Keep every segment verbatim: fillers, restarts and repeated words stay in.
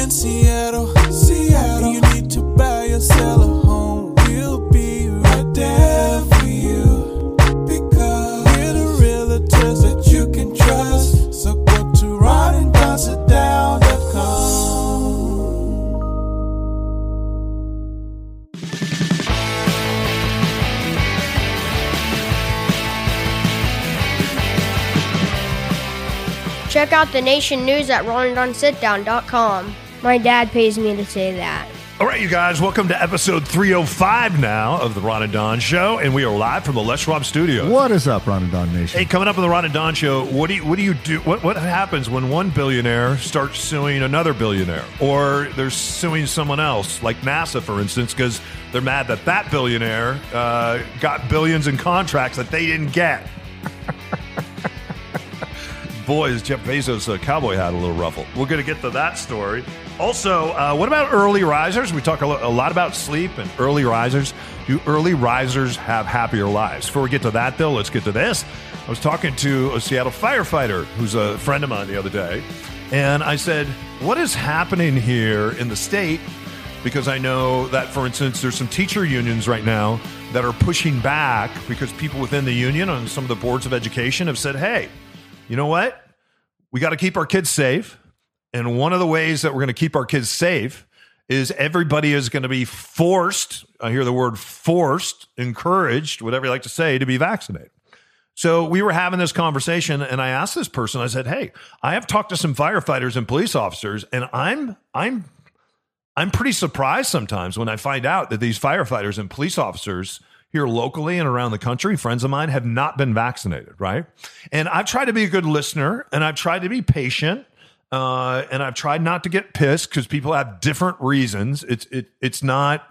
in Seattle, Seattle. If you need to buy or sell a home, we'll be right there for you, because we're the realtors that you can trust. So go to Ron and Don Sit Down dot com. Check out the Nation News at Ron and Don Sit Down dot com. My dad pays me to say that. All right, you guys, welcome to episode three oh five now of the Ron and Don Show, and we are live from the Les Schwab studio. What is up, Ron and Don Nation? Hey, coming up on the Ron and Don Show, what do you, what do you do? What what happens when one billionaire starts suing another billionaire, or they're suing someone else, like NASA, for instance, because they're mad that that billionaire uh, got billions in contracts that they didn't get? Boy, is Jeff Bezos' uh, cowboy hat a little ruffled. We're going to get to that story. Also, uh, what about early risers? We talk a, lo- a lot about sleep and early risers. Do early risers have happier lives? Before we get to that, though, let's get to this. I was talking to a Seattle firefighter who's a friend of mine the other day, and I said, what is happening here in the state? Because I know that, for instance, there's some teacher unions right now that are pushing back because people within the union on some of the boards of education have said, hey, you know what? We got to keep our kids safe. And one of the ways that we're going to keep our kids safe is everybody is going to be forced, I hear the word forced, encouraged, whatever you like to say, to be vaccinated. So we were having this conversation and I asked this person, I said, hey, I have talked to some firefighters and police officers, and I'm, I'm, I'm pretty surprised sometimes when I find out that these firefighters and police officers here locally and around the country, friends of mine, have not been vaccinated, right? And I've tried to be a good listener, and I've tried to be patient, uh, and I've tried not to get pissed because people have different reasons. It's it it's not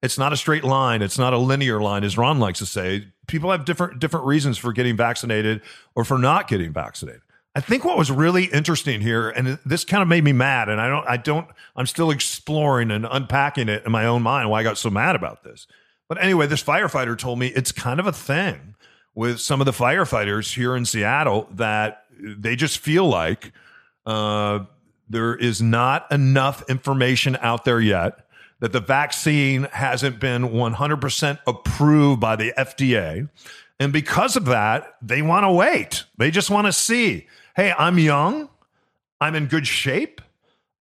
it's not a straight line. It's not a linear line, as Ron likes to say. People have different different reasons for getting vaccinated or for not getting vaccinated. I think what was really interesting here, and this kind of made me mad, and I don't I don't I'm still exploring and unpacking it in my own mind why I got so mad about this. But anyway, this firefighter told me it's kind of a thing with some of the firefighters here in Seattle that they just feel like uh, there is not enough information out there yet, that the vaccine hasn't been one hundred percent approved by the F D A. And because of that, they want to wait. They just want to see, hey, I'm young, I'm in good shape,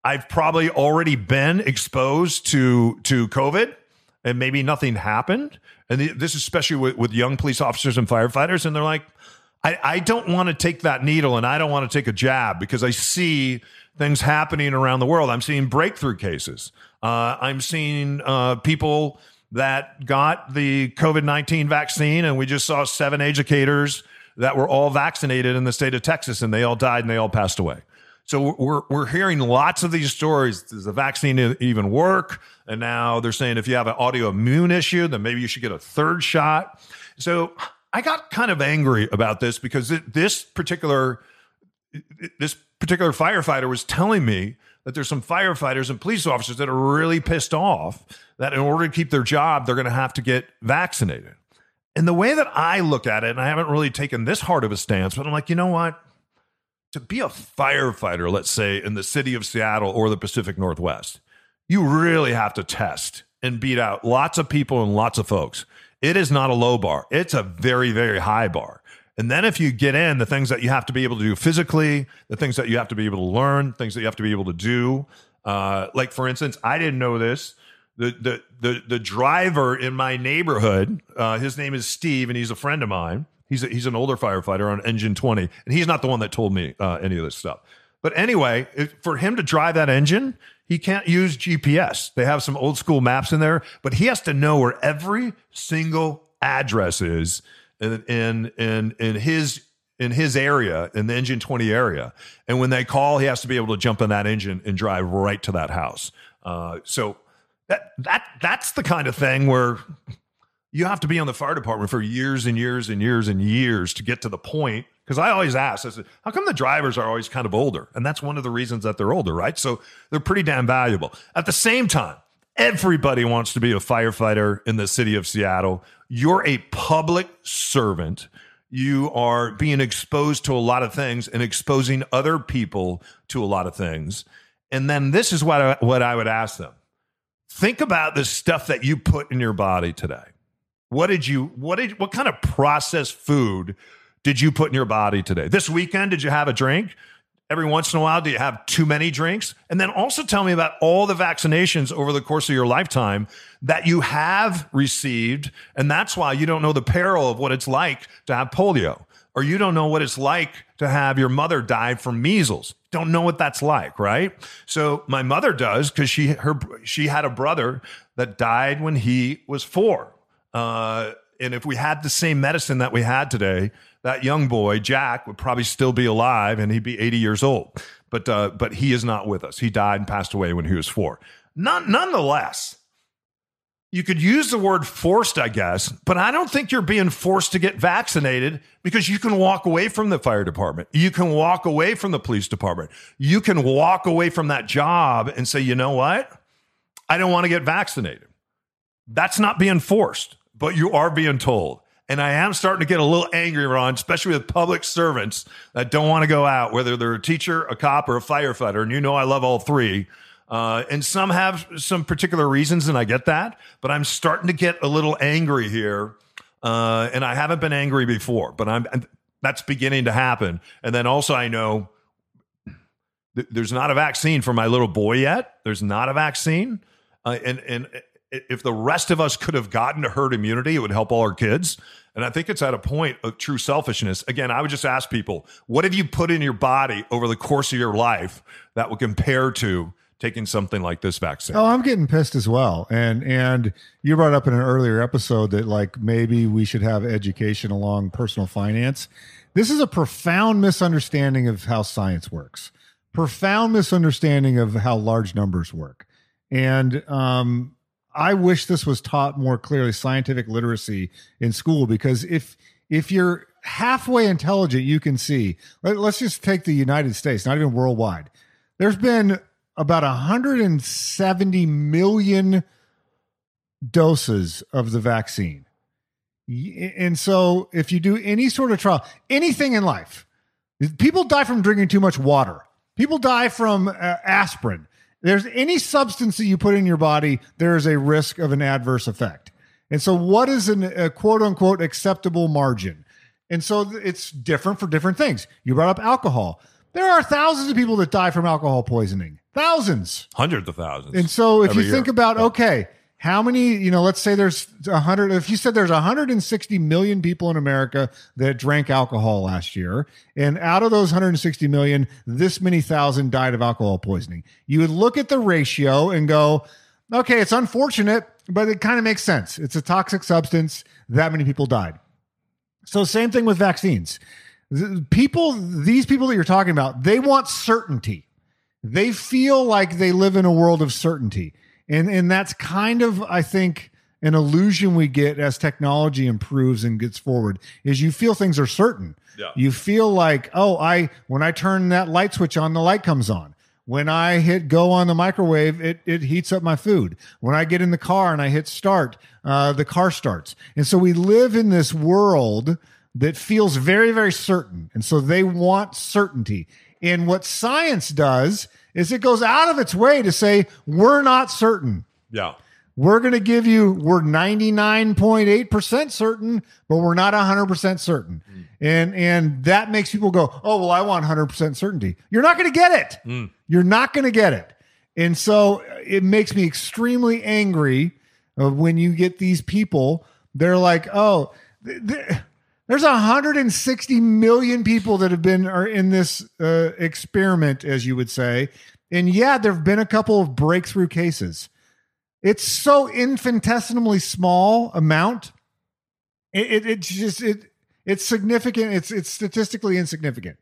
I've probably already been exposed to, to COVID, and maybe nothing happened. And the, this is especially with, with young police officers and firefighters. And they're like, I, I don't want to take that needle and I don't want to take a jab because I see things happening around the world. I'm seeing breakthrough cases. Uh, I'm seeing uh, people that got the COVID nineteen vaccine. And we just saw seven educators that were all vaccinated in the state of Texas, and they all died and they all passed away. So we're we're hearing lots of these stories. Does the vaccine even work? And now they're saying if you have an autoimmune issue, then maybe you should get a third shot. So I got kind of angry about this because this particular this particular firefighter was telling me that there's some firefighters and police officers that are really pissed off that in order to keep their job, they're going to have to get vaccinated. And the way that I look at it, and I haven't really taken this hard of a stance, but I'm like, you know what? To be a firefighter, let's say, in the city of Seattle or the Pacific Northwest, you really have to test and beat out lots of people and lots of folks. It is not a low bar. It's a very, very high bar. And then if you get in, the things that you have to be able to do physically, the things that you have to be able to learn, things that you have to be able to do. Uh, like, for instance, I didn't know this. The, the, the, the driver in my neighborhood, uh, his name is Steve, and he's a friend of mine. He's a, he's an older firefighter on engine twenty, and he's not the one that told me uh, any of this stuff. But anyway, it, for him to drive that engine, he can't use G P S. They have some old school maps in there, but he has to know where every single address is in in in, in his in his area, in the engine twenty area. And when they call, he has to be able to jump in that engine and drive right to that house. Uh, so that that that's the kind of thing where you have to be on the fire department for years and years and years and years to get to the point. Because I always ask, I said, how come the drivers are always kind of older? And that's one of the reasons that they're older, right? So they're pretty damn valuable. At the same time, everybody wants to be a firefighter in the city of Seattle. You're a public servant. You are being exposed to a lot of things and exposing other people to a lot of things. And then this is what I, what I would ask them. Think about the stuff that you put in your body today. What did you, what did, what kind of processed food did you put in your body today? This weekend, did you have a drink? Every once in a while, do you have too many drinks? And then also tell me about all the vaccinations over the course of your lifetime that you have received. And that's why you don't know the peril of what it's like to have polio, or you don't know what it's like to have your mother die from measles. Don't know what that's like, right? So my mother does, because she her she had a brother that died when he was four. Uh, and if we had the same medicine that we had today, that young boy, Jack, would probably still be alive and he'd be eighty years old. But uh, but he is not with us. He died and passed away when he was four. Not, nonetheless, you could use the word forced, I guess, but I don't think you're being forced to get vaccinated, because you can walk away from the fire department. You can walk away from the police department. You can walk away from that job and say, you know what? I don't want to get vaccinated. That's not being forced, but you are being told. And I am starting to get a little angry, Ron, especially with public servants that don't want to go out, whether they're a teacher, a cop, or a firefighter. And you know I love all three. Uh, and some have some particular reasons, and I get that, but I'm starting to get a little angry here. Uh, and I haven't been angry before, but I'm, I'm that's beginning to happen. And then also I know th- there's not a vaccine for my little boy yet. There's not a vaccine. Uh, and, and if the rest of us could have gotten to herd immunity, it would help all our kids. And I think it's at a point of true selfishness. Again, I would just ask people, what have you put in your body over the course of your life that would compare to taking something like this vaccine? Oh, I'm getting pissed as well. And and you brought up in an earlier episode that, like, maybe we should have education along personal finance. This is a profound misunderstanding of how science works, profound misunderstanding of how large numbers work. And um, I wish this was taught more clearly, scientific literacy in school, because if if you're halfway intelligent, you can see, let, let's just take the United States, not even worldwide. There's been about one hundred seventy million doses of the vaccine. And so if you do any sort of trial, anything in life, people die from drinking too much water. People die from uh, aspirin. There's any substance that you put in your body, there is a risk of an adverse effect. And so what is an, a quote unquote acceptable margin? And so it's different for different things. You brought up alcohol. There are thousands of people that die from alcohol poisoning. Thousands. Hundreds of thousands. And so if you year. think about, okay, how many, you know, let's say there's one hundred, if you said there's one hundred sixty million people in America that drank alcohol last year, and out of those one hundred sixty million, this many thousand died of alcohol poisoning. You would look at the ratio and go, okay, it's unfortunate, but it kind of makes sense. It's a toxic substance. That many people died. So same thing with vaccines. People, these people that you're talking about, they want certainty. They feel like they live in a world of certainty. And and that's kind of, I think, an illusion we get as technology improves and gets forward, is you feel things are certain. Yeah. You feel like, oh, I when I turn that light switch on, the light comes on. When I hit go on the microwave, it, it heats up my food. When I get in the car and I hit start, uh, the car starts. And so we live in this world that feels very, very certain. And so they want certainty. And what science does is it goes out of its way to say, we're not certain. Yeah. We're going to give you, we're ninety-nine point eight percent certain, but we're not one hundred percent certain. Mm. And and that makes people go, oh, well, I want one hundred percent certainty. You're not going to get it. Mm. You're not going to get it. And so it makes me extremely angry uh, when you get these people. They're like, oh, th- th- There's one hundred sixty million people that have been are in this uh, experiment, as you would say. And yeah, there have been a couple of breakthrough cases. It's so infinitesimally small amount. It, it, it's just, it it's significant. It's, it's statistically insignificant.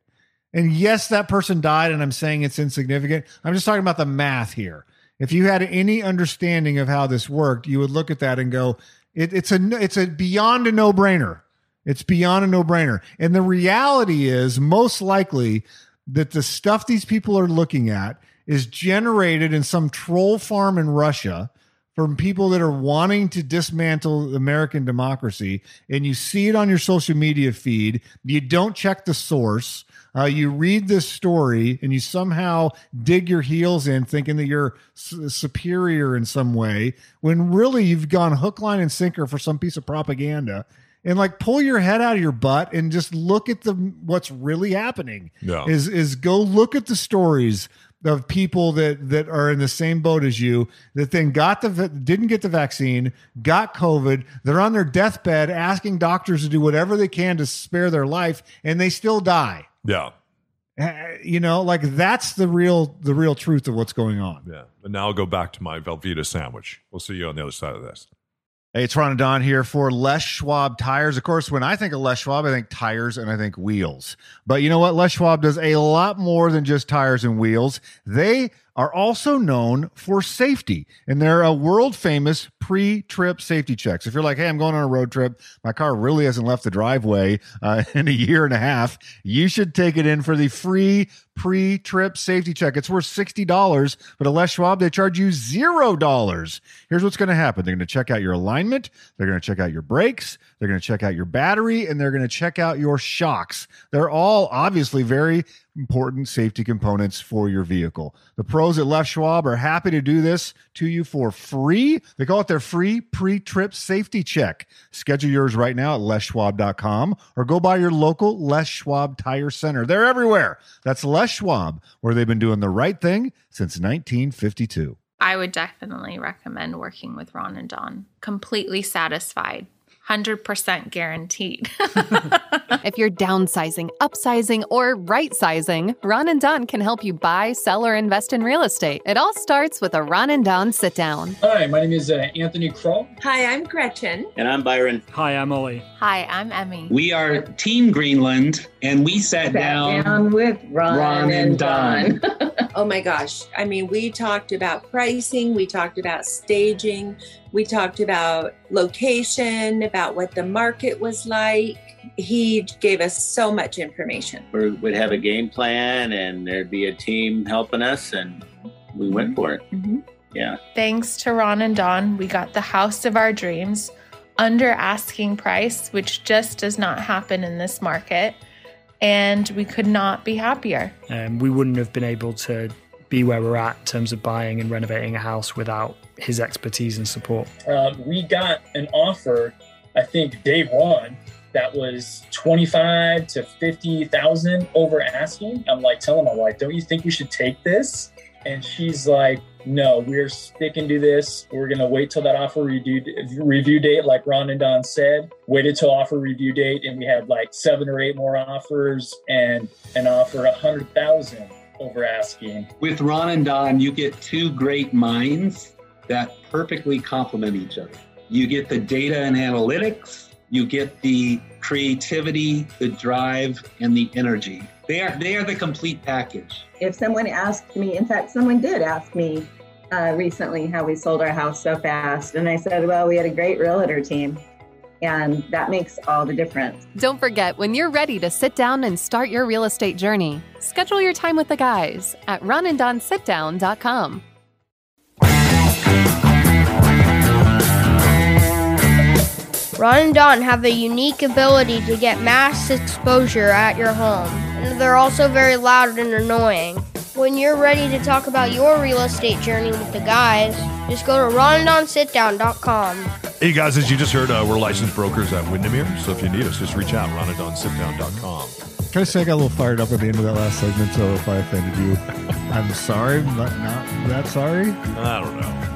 And yes, that person died, and I'm saying it's insignificant. I'm just talking about the math here. If you had any understanding of how this worked, you would look at that and go, it, it's a, it's a beyond a no-brainer. It's beyond a no-brainer. And the reality is most likely that the stuff these people are looking at is generated in some troll farm in Russia from people that are wanting to dismantle American democracy. And you see it on your social media feed. You don't check the source. uh, you read this story and you somehow dig your heels in thinking that you're su- superior in some way, when really you've gone hook, line, and sinker for some piece of propaganda. And like, pull your head out of your butt and just look at the what's really happening. No. Is is go look at the stories of people that that are in the same boat as you, that then got the didn't get the vaccine, got COVID, they're on their deathbed asking doctors to do whatever they can to spare their life, and they still die. Yeah. You know, like that's the real the real truth of what's going on. Yeah. And now I'll go back to my Velveeta sandwich. We'll see you on the other side of this. Hey, it's Ron and Don here for Les Schwab Tires. Of course, when I think of Les Schwab, I think tires and I think wheels. But you know what? Les Schwab does a lot more than just tires and wheels. They are also known for safety, and they're a world-famous pre-trip safety checks. If you're like, hey, I'm going on a road trip, my car really hasn't left the driveway uh, in a year and a half, you should take it in for the free pre-trip safety check. It's worth sixty dollars, but at Les Schwab, they charge you zero dollars. Here's what's going to happen. They're going to check out your alignment. They're going to check out your brakes. They're going to check out your battery, and they're going to check out your shocks. They're all obviously very important safety components for your vehicle. The pros at Les Schwab are happy to do this to you for free. They call it their free pre-trip safety check. Schedule yours right now at les schwab dot com or go by your local Les Schwab Tire Center. They're everywhere. That's Les Schwab, where they've been doing the right thing since nineteen fifty-two. I would definitely recommend working with Ron and Don. Completely satisfied. one hundred percent guaranteed. If you're downsizing, upsizing, or right-sizing, Ron and Don can help you buy, sell, or invest in real estate. It all starts with a Ron and Don sit-down. Hi, my name is uh, Anthony Kroll. Hi, I'm Gretchen. And I'm Byron. Hi, I'm Ollie. Hi, I'm Emmy. We are Team Greenland, and we sat, sat down, down with Ron, Ron and Don. Don. Oh, my gosh. I mean, we talked about pricing. We talked about staging. We talked about location, about what the market was like. He gave us so much information. We would have a game plan and there'd be a team helping us, and we went for it. Mm-hmm. Yeah. Thanks to Ron and Don, we got the house of our dreams under asking price, which just does not happen in this market. And we could not be happier. Um, we wouldn't have been able to be where we're at in terms of buying and renovating a house without his expertise and support. Um, we got an offer, I think day one, that was twenty-five to fifty thousand over asking. I'm like telling my wife, "Don't you think we should take this?" And she's like, "No, we're sticking to this. We're gonna wait till that offer review review date, like Ron and Don said. Waited till offer review date, and we had like seven or eight more offers, and an offer a hundred thousand over asking." With Ron and Don, you get two great minds that perfectly complement each other. You get the data and analytics, you get the creativity, the drive, and the energy. They are they are the complete package. If someone asked me, in fact, someone did ask me uh, recently how we sold our house so fast. And I said, well, we had a great realtor team. And that makes all the difference. Don't forget, when you're ready to sit down and start your real estate journey, schedule your time with the guys at ron and don sit down dot com. Ron and Don have a unique ability to get mass exposure at your home, and they're also very loud and annoying. When you're ready to talk about your real estate journey with the guys, just go to ron and don sit down dot com. Hey guys, as you just heard, uh, we're licensed brokers at Windermere, so if you need us, just reach out, ron and don sit down dot com. Can I say I got a little fired up at the end of that last segment, so if I offended you, I'm sorry, but not that sorry? I don't know.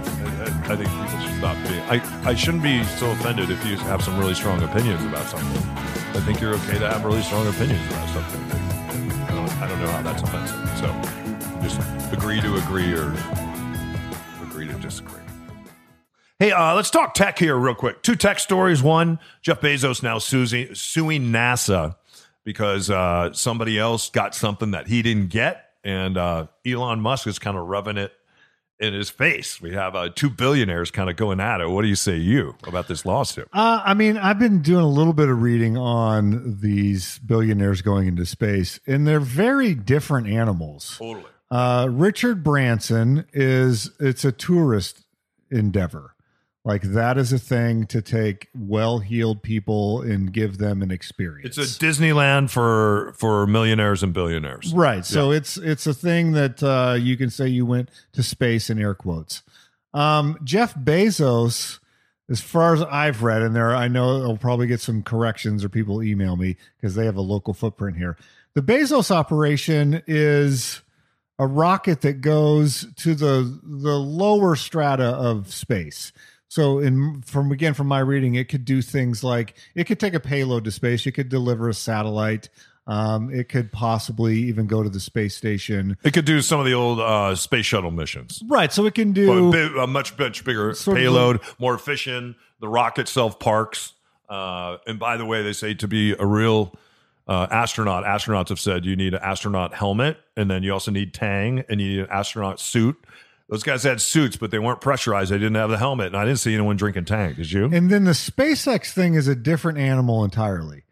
I, I, I think people should stop being... I, I shouldn't be so offended if you have some really strong opinions about something. I think you're okay to have really strong opinions about something. I don't, I don't know how that's offensive, so just agree to agree or agree to disagree. Hey, uh, let's talk tech here real quick. Two tech stories. One, Jeff Bezos now suing, suing NASA because uh, somebody else got something that he didn't get. And uh, Elon Musk is kind of rubbing it in his face. We have uh, two billionaires kind of going at it. What do you say, you, about this lawsuit? Uh, I mean, I've been doing a little bit of reading on these billionaires going into space, and they're very different animals. Totally. Uh, Richard Branson is, it's a tourist endeavor. Like, that is a thing to take well-heeled people and give them an experience. It's a Disneyland for for millionaires and billionaires. Right. So yeah. it's it's a thing that uh, you can say you went to space in air quotes. Um, Jeff Bezos, as far as I've read, and there I know I'll probably get some corrections or people email me because they have a local footprint here. The Bezos operation is a rocket that goes to the the lower strata of space. So in from again, from my reading, it could do things like it could take a payload to space. It could deliver a satellite. Um, it could possibly even go to the space station. It could do some of the old uh, space shuttle missions. Right. So it can do a, a much, much bigger payload, like, more efficient. The rocket self parks. Uh, and by the way, they say to be a real uh, astronaut, astronauts have said you need an astronaut helmet. And then you also need Tang and you need an astronaut suit. Those guys had suits, but they weren't pressurized. They didn't have the helmet. And I didn't see anyone drinking Tang. Did you? And then the SpaceX thing is a different animal entirely.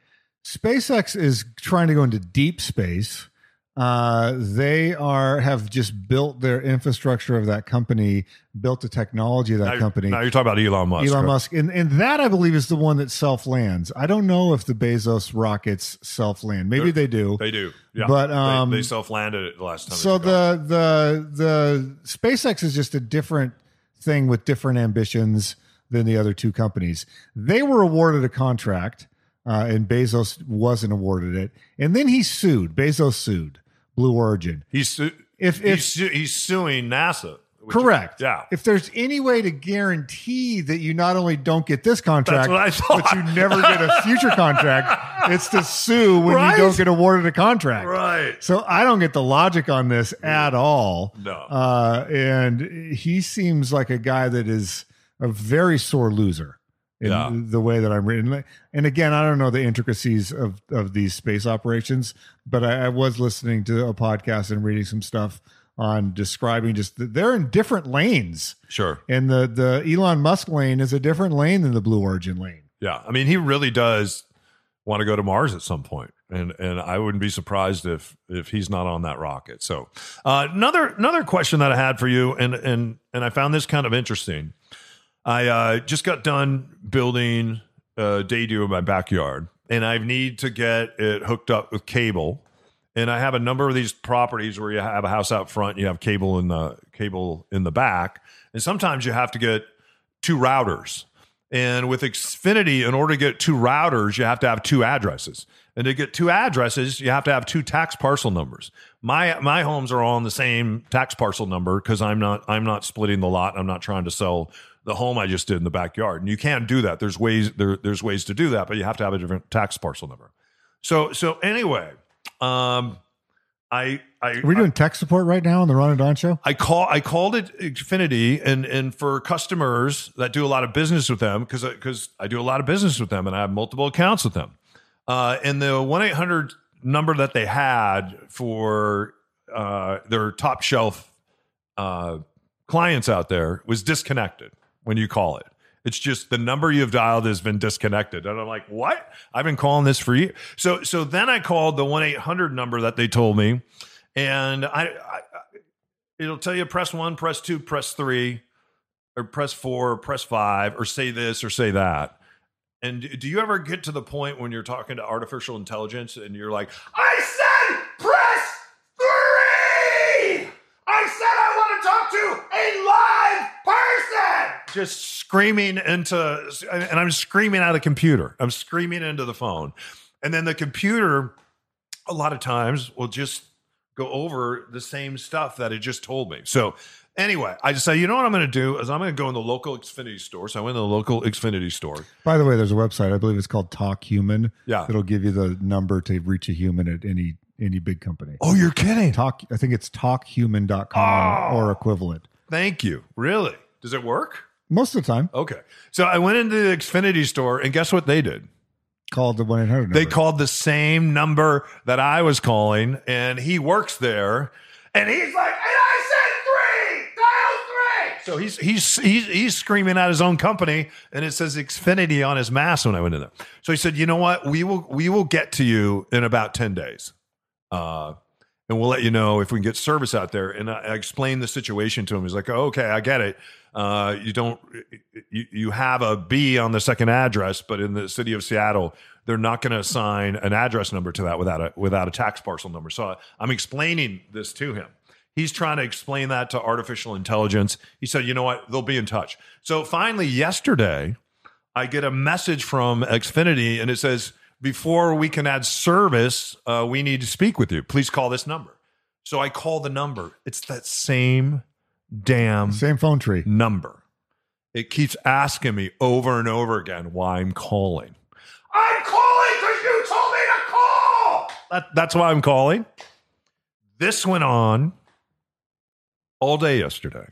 SpaceX is trying to go into deep space. Uh, they are have just built their infrastructure of that company, built the technology of that now company. Now you're talking about Elon Musk. Elon right? Musk. And, and that, I believe, is the one that self-lands. I don't know if the Bezos rockets self-land. Maybe They're, they do. They do. Yeah. But, um, they, they self-landed it the last time. So the, the, the SpaceX is just a different thing with different ambitions than the other two companies. They were awarded a contract. Uh, and Bezos wasn't awarded it. And then he sued. Bezos sued Blue Origin. He's, su- if, if, he's, su- he's suing NASA. Correct. Is, yeah. If there's any way to guarantee that you not only don't get this contract, but you never get a future contract, it's to sue when right? you don't get awarded a contract. Right. So I don't get the logic on this at all. No. Uh, and he seems like a guy that is a very sore loser. In yeah. the way that I'm written. And again, I don't know the intricacies of, of these space operations, but I, I was listening to a podcast and reading some stuff on describing just the, they're in different lanes. Sure. And the, the Elon Musk lane is a different lane than the Blue Origin lane. Yeah. I mean, he really does want to go to Mars at some point. And, and I wouldn't be surprised if, if he's not on that rocket. So uh, another, another question that I had for you. And, and, and I found this kind of interesting. I uh, just got done building a daydew in my backyard, and I need to get it hooked up with cable. And I have a number of these properties where you have a house out front, and you have cable in the cable in the back, and sometimes you have to get two routers. And with Xfinity, in order to get two routers, you have to have two addresses. And to get two addresses, you have to have two tax parcel numbers. My my homes are all on the same tax parcel number because I'm not I'm not splitting the lot. I'm not trying to sell the home I just did in the backyard. And you can do that. There's ways there, there's ways to do that, but you have to have a different tax parcel number. So so anyway, um, I I Are we doing I, tech support right now on the Ron and Don show? I call I called it Xfinity, and and for customers that do a lot of business with them, because because I do a lot of business with them and I have multiple accounts with them. Uh, and the one eight hundred number that they had for uh, their top shelf uh, clients out there was disconnected. When you call it, it's just the number you've dialed has been disconnected. And I'm like, what? I've been calling this for years. So, so then I called the one eight hundred number that they told me, and I, I it'll tell you press one, press two, press three, or press four, or press five, or say this or say that. And do you ever get to the point when you're talking to artificial intelligence and you're like, I said press three! I said I want to talk to a live person! Just screaming into, and I'm screaming at a computer. I'm screaming into the phone. And then the computer, a lot of times, will just go over the same stuff that it just told me. So anyway, I just say, you know what I'm going to do is I'm going to go in the local Xfinity store. So I went to the local Xfinity store. By the way, there's a website. I believe it's called TalkHuman. Yeah. It'll give you the number to reach a human at any any big company. Oh, you're kidding. Talk. I think it's talk human dot com oh, or equivalent. Thank you. Really? Does it work? Most of the time. Okay. So I went into the Xfinity store, and guess what they did? Called the one eight hundred number. They called the same number that I was calling, and he works there, and he's like, and I said three, dial three. So he's, he's, he's, he's screaming at his own company, and it says Xfinity on his mask when I went in there. So he said, you know what? We will, we will get to you in about ten days. Uh, and we'll let you know if we can get service out there. And I, I explained the situation to him. He's like, oh, okay, I get it. Uh, you don't, you, you have a B on the second address, but in the city of Seattle, they're not going to assign an address number to that without a, without a tax parcel number. So I, I'm explaining this to him. He's trying to explain that to artificial intelligence. He said, you know what? They'll be in touch. So finally, yesterday, I get a message from Xfinity, and it says, before we can add service, uh, we need to speak with you. Please call this number. So I call the number. It's that same damn same phone tree number. It keeps asking me over and over again why I'm calling. I'm calling because you told me to call. That, that's why I'm calling. This went on all day yesterday.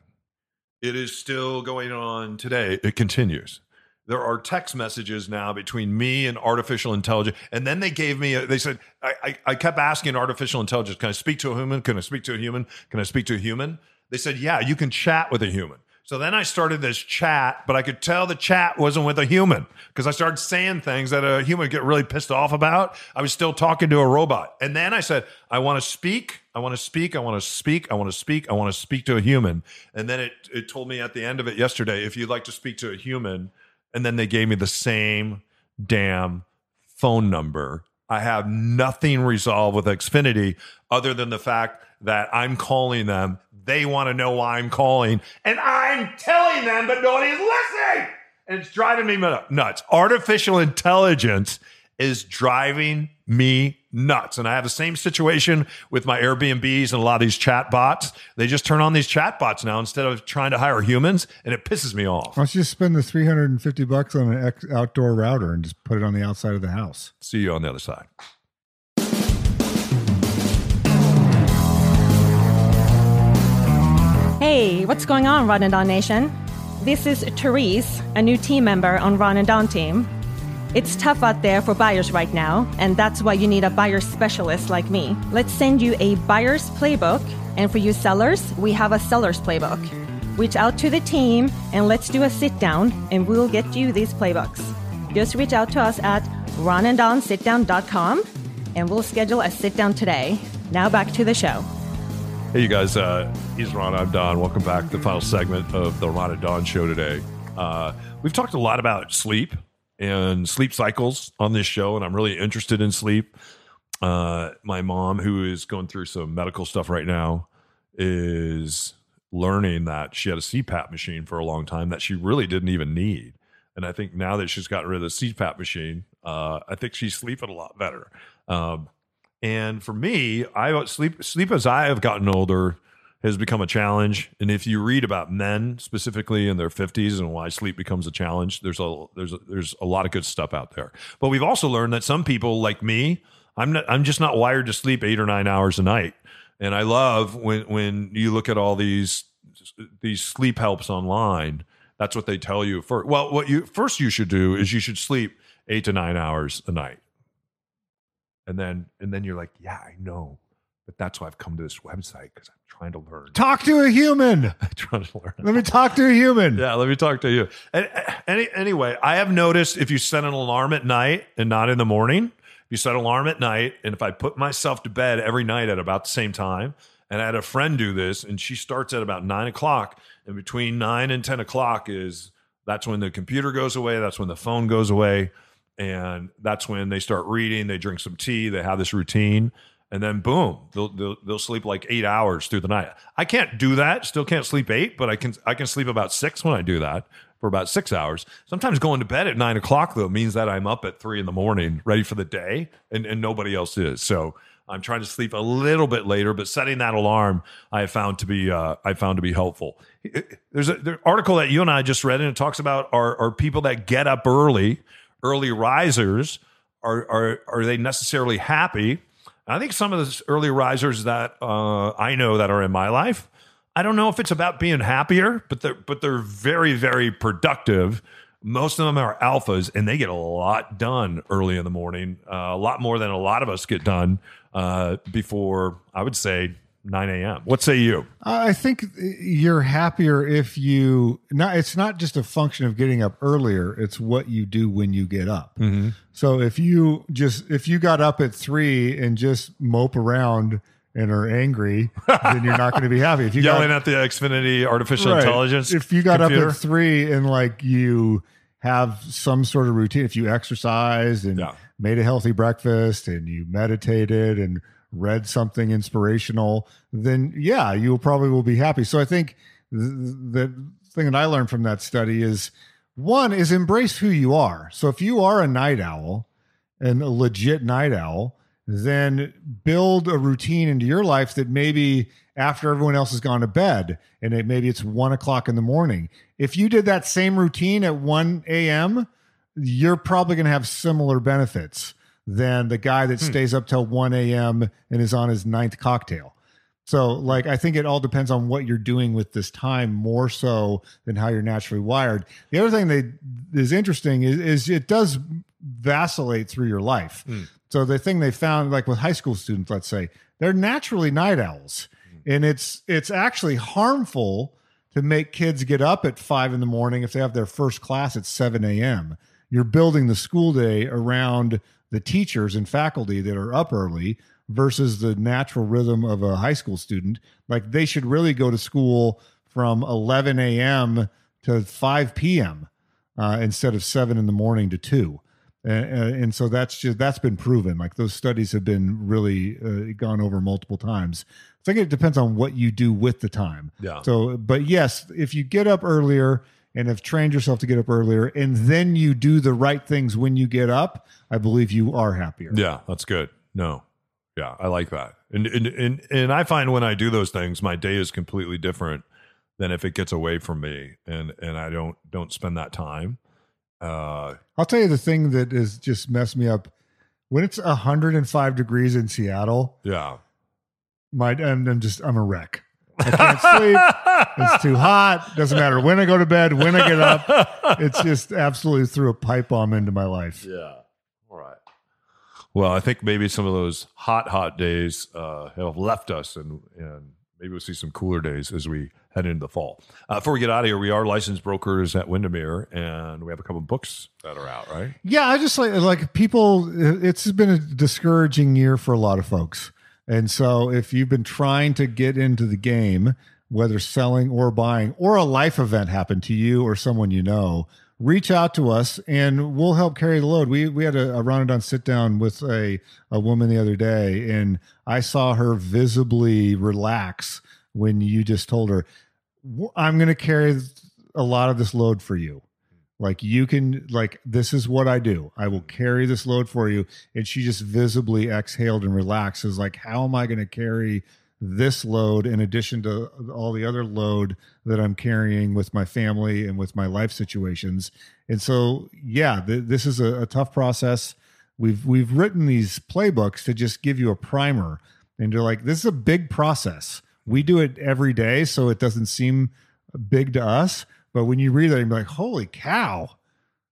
It is still going on today. It continues. There are text messages now between me and artificial intelligence. And then they gave me, a, they said, I, I, I kept asking artificial intelligence, can I speak to a human? Can I speak to a human? Can I speak to a human? They said, yeah, you can chat with a human. So then I started this chat, but I could tell the chat wasn't with a human because I started saying things that a human would get really pissed off about. I was still talking to a robot. And then I said, I want to speak. I want to speak. I want to speak. I want to speak. I want to speak to a human. And then it, it told me at the end of it yesterday, if you'd like to speak to a human. And then they gave me the same damn phone number. I have nothing resolved with Xfinity other than the fact that I'm calling them. They want to know why I'm calling. And I'm telling them, but nobody's listening. And it's driving me nuts. Artificial intelligence is driving me nuts. And I have the same situation with my Airbnbs and a lot of these chat bots. They just turn on these chat bots now instead of trying to hire humans, and it pisses me off. Why don't you just spend the three hundred fifty bucks on an outdoor router and just put it on the outside of the house? See you on the other side. Hey, what's going on, Ron and Don Nation? This is Therese, a new team member on Ron and Don team. It's tough out there for buyers right now, and that's why you need a buyer specialist like me. Let's send you a buyer's playbook, and for you sellers, we have a seller's playbook. Reach out to the team, and let's do a sit-down, and we'll get you these playbooks. Just reach out to us at ron and don sit down dot com, and we'll schedule a sit-down today. Now back to the show. Hey, you guys. Uh, he's Ron. I'm Don. Welcome back to the final segment of the Ron and Don show today. Uh, we've talked a lot about sleep and sleep cycles on this show, and I'm really interested in sleep. Uh, my mom, who is going through some medical stuff right now, is learning that she had a C PAP machine for a long time that she really didn't even need. And I think now that she's gotten rid of the C PAP machine, uh, I think she's sleeping a lot better. Um, and for me, I sleep, sleep as I have gotten older has become a challenge. And if you read about men specifically in their fifties and why sleep becomes a challenge, there's a there's a, there's a lot of good stuff out there. But we've also learned that some people like me, I'm not I'm just not wired to sleep eight or nine hours a night. And I love when when you look at all these these sleep helps online. That's what they tell you first. Well, what you first you should do is you should sleep eight to nine hours a night. And then and then you're like, yeah, I know. But that's why I've come to this website, because I'm trying to learn. Talk to a human. I'm trying to learn. Let me talk to a human. Yeah, let me talk to you. And, any, anyway, I have noticed if you set an alarm at night and not in the morning, if you set an alarm at night, and if I put myself to bed every night at about the same time, and I had a friend do this, and she starts at about nine o'clock, and between nine and ten o'clock is, that's when the computer goes away, that's when the phone goes away, and that's when they start reading, they drink some tea, they have this routine. And then boom, they'll, they'll they'll sleep like eight hours through the night. I can't do that. Still can't sleep eight, but I can I can sleep about six when I do that for about six hours. Sometimes going to bed at nine o'clock though means that I'm up at three in the morning, ready for the day, and, and nobody else is. So I'm trying to sleep a little bit later, but setting that alarm I have found to be uh, I found to be helpful. There's a there's an article that you and I just read, and it talks about are are people that get up early, early risers, are are are they necessarily happy? I think some of the early risers that uh, I know that are in my life, I don't know if it's about being happier, but they're, but they're very, very productive. Most of them are alphas, and they get a lot done early in the morning, uh, a lot more than a lot of us get done uh, before, I would say, nine a.m. What say you? I think you're happier if you not. It's not just a function of getting up earlier. It's what you do when you get up. Mm-hmm. So if you just if you got up at three and just mope around and are angry, then you're not going to be happy. If you Yelling got, at the Xfinity artificial right, intelligence If you got computer. Up at three and like you have some sort of routine, if you exercised and yeah. made a healthy breakfast and you meditated and read something inspirational, then yeah, you probably will be happy. So I think th- the thing that I learned from that study is, one is embrace who you are. So if you are a night owl and a legit night owl, then build a routine into your life that maybe after everyone else has gone to bed and it, maybe it's one o'clock in the morning. If you did that same routine at one a.m., you're probably going to have similar benefits than the guy that hmm. stays up till one a.m. and is on his ninth cocktail. So like, I think it all depends on what you're doing with this time more so than how you're naturally wired. The other thing that is interesting is, is it does vacillate through your life. Mm. So the thing they found, like with high school students, let's say, they're naturally night owls. Mm. And it's it's actually harmful to make kids get up at five in the morning if they have their first class at seven a.m. You're building the school day around the teachers and faculty that are up early versus the natural rhythm of a high school student. Like they should really go to school from eleven a.m. to five p.m. Uh, instead of seven in the morning to two. And, and so that's just, that's been proven. Like those studies have been really uh, gone over multiple times. I think it depends on what you do with the time. Yeah. So, but yes, if you get up earlier and have trained yourself to get up earlier and then you do the right things when you get up, I believe you are happier. Yeah, that's good. No. Yeah, I like that. And, and and and I find when I do those things, my day is completely different than if it gets away from me and and I don't don't spend that time. Uh, I'll tell you the thing that is just messed me up. When it's one hundred five degrees in Seattle, yeah, my I'm, I'm just I'm a wreck. I can't sleep. It's too hot. Doesn't matter when I go to bed, when I get up. It's just absolutely threw a pipe bomb into my life. Yeah. Well, I think maybe some of those hot, hot days uh, have left us, and, and maybe we'll see some cooler days as we head into the fall. Uh, before we get out of here, we are licensed brokers at Windermere, and we have a couple of books that are out, right? Yeah, I just like, like people, it's been a discouraging year for a lot of folks. And so if you've been trying to get into the game, whether selling or buying, or a life event happened to you or someone you know, reach out to us and we'll help carry the load. We we had a, a Ronadon sit down with a, a woman the other day, and I saw her visibly relax when you just told her, I'm going to carry a lot of this load for you. Like you can, like, this is what I do. I will carry this load for you. And she just visibly exhaled and relaxed. It was like, how am I going to carry this load in addition to all the other load that I'm carrying with my family and with my life situations? And so, yeah, th- this is a, a tough process. We've, we've written these playbooks to just give you a primer and you're like, this is a big process. We do it every day. So it doesn't seem big to us, but when you read that, you're like, holy cow,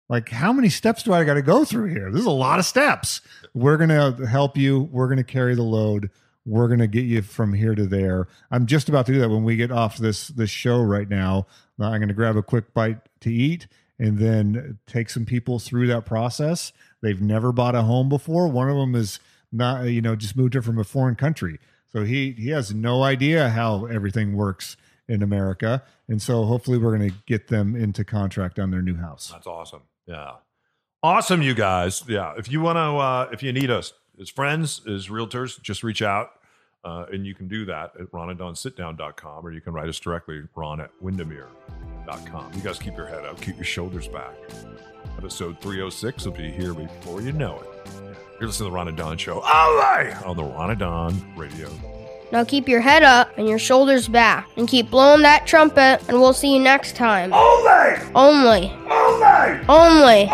like how many steps do I got to go through here? This is a lot of steps. We're going to help you. We're going to carry the load. We're going to get you from here to there. I'm just about to do that when we get off this this show right now. I'm going to grab a quick bite to eat and then take some people through that process. They've never bought a home before. One of them is not, you know, just moved here from a foreign country. So he he has no idea how everything works in America. And so hopefully we're going to get them into contract on their new house. That's awesome. Yeah. Awesome, you guys. Yeah. If you want to, uh, if you need us, as friends, as realtors, just reach out, uh, and you can do that at ron and don sit down dot com, or you can write us directly, ron at windermere dot com. You guys keep your head up, keep your shoulders back. Episode three oh six will be here before you know it. You're listening to The Ron and Don Show, all right, on the Ron and Don Radio. Now keep your head up and your shoulders back, and keep blowing that trumpet, and we'll see you next time. Only! Only! Only! Only!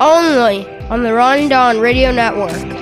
Only! Only on the Ron and Don Radio Network.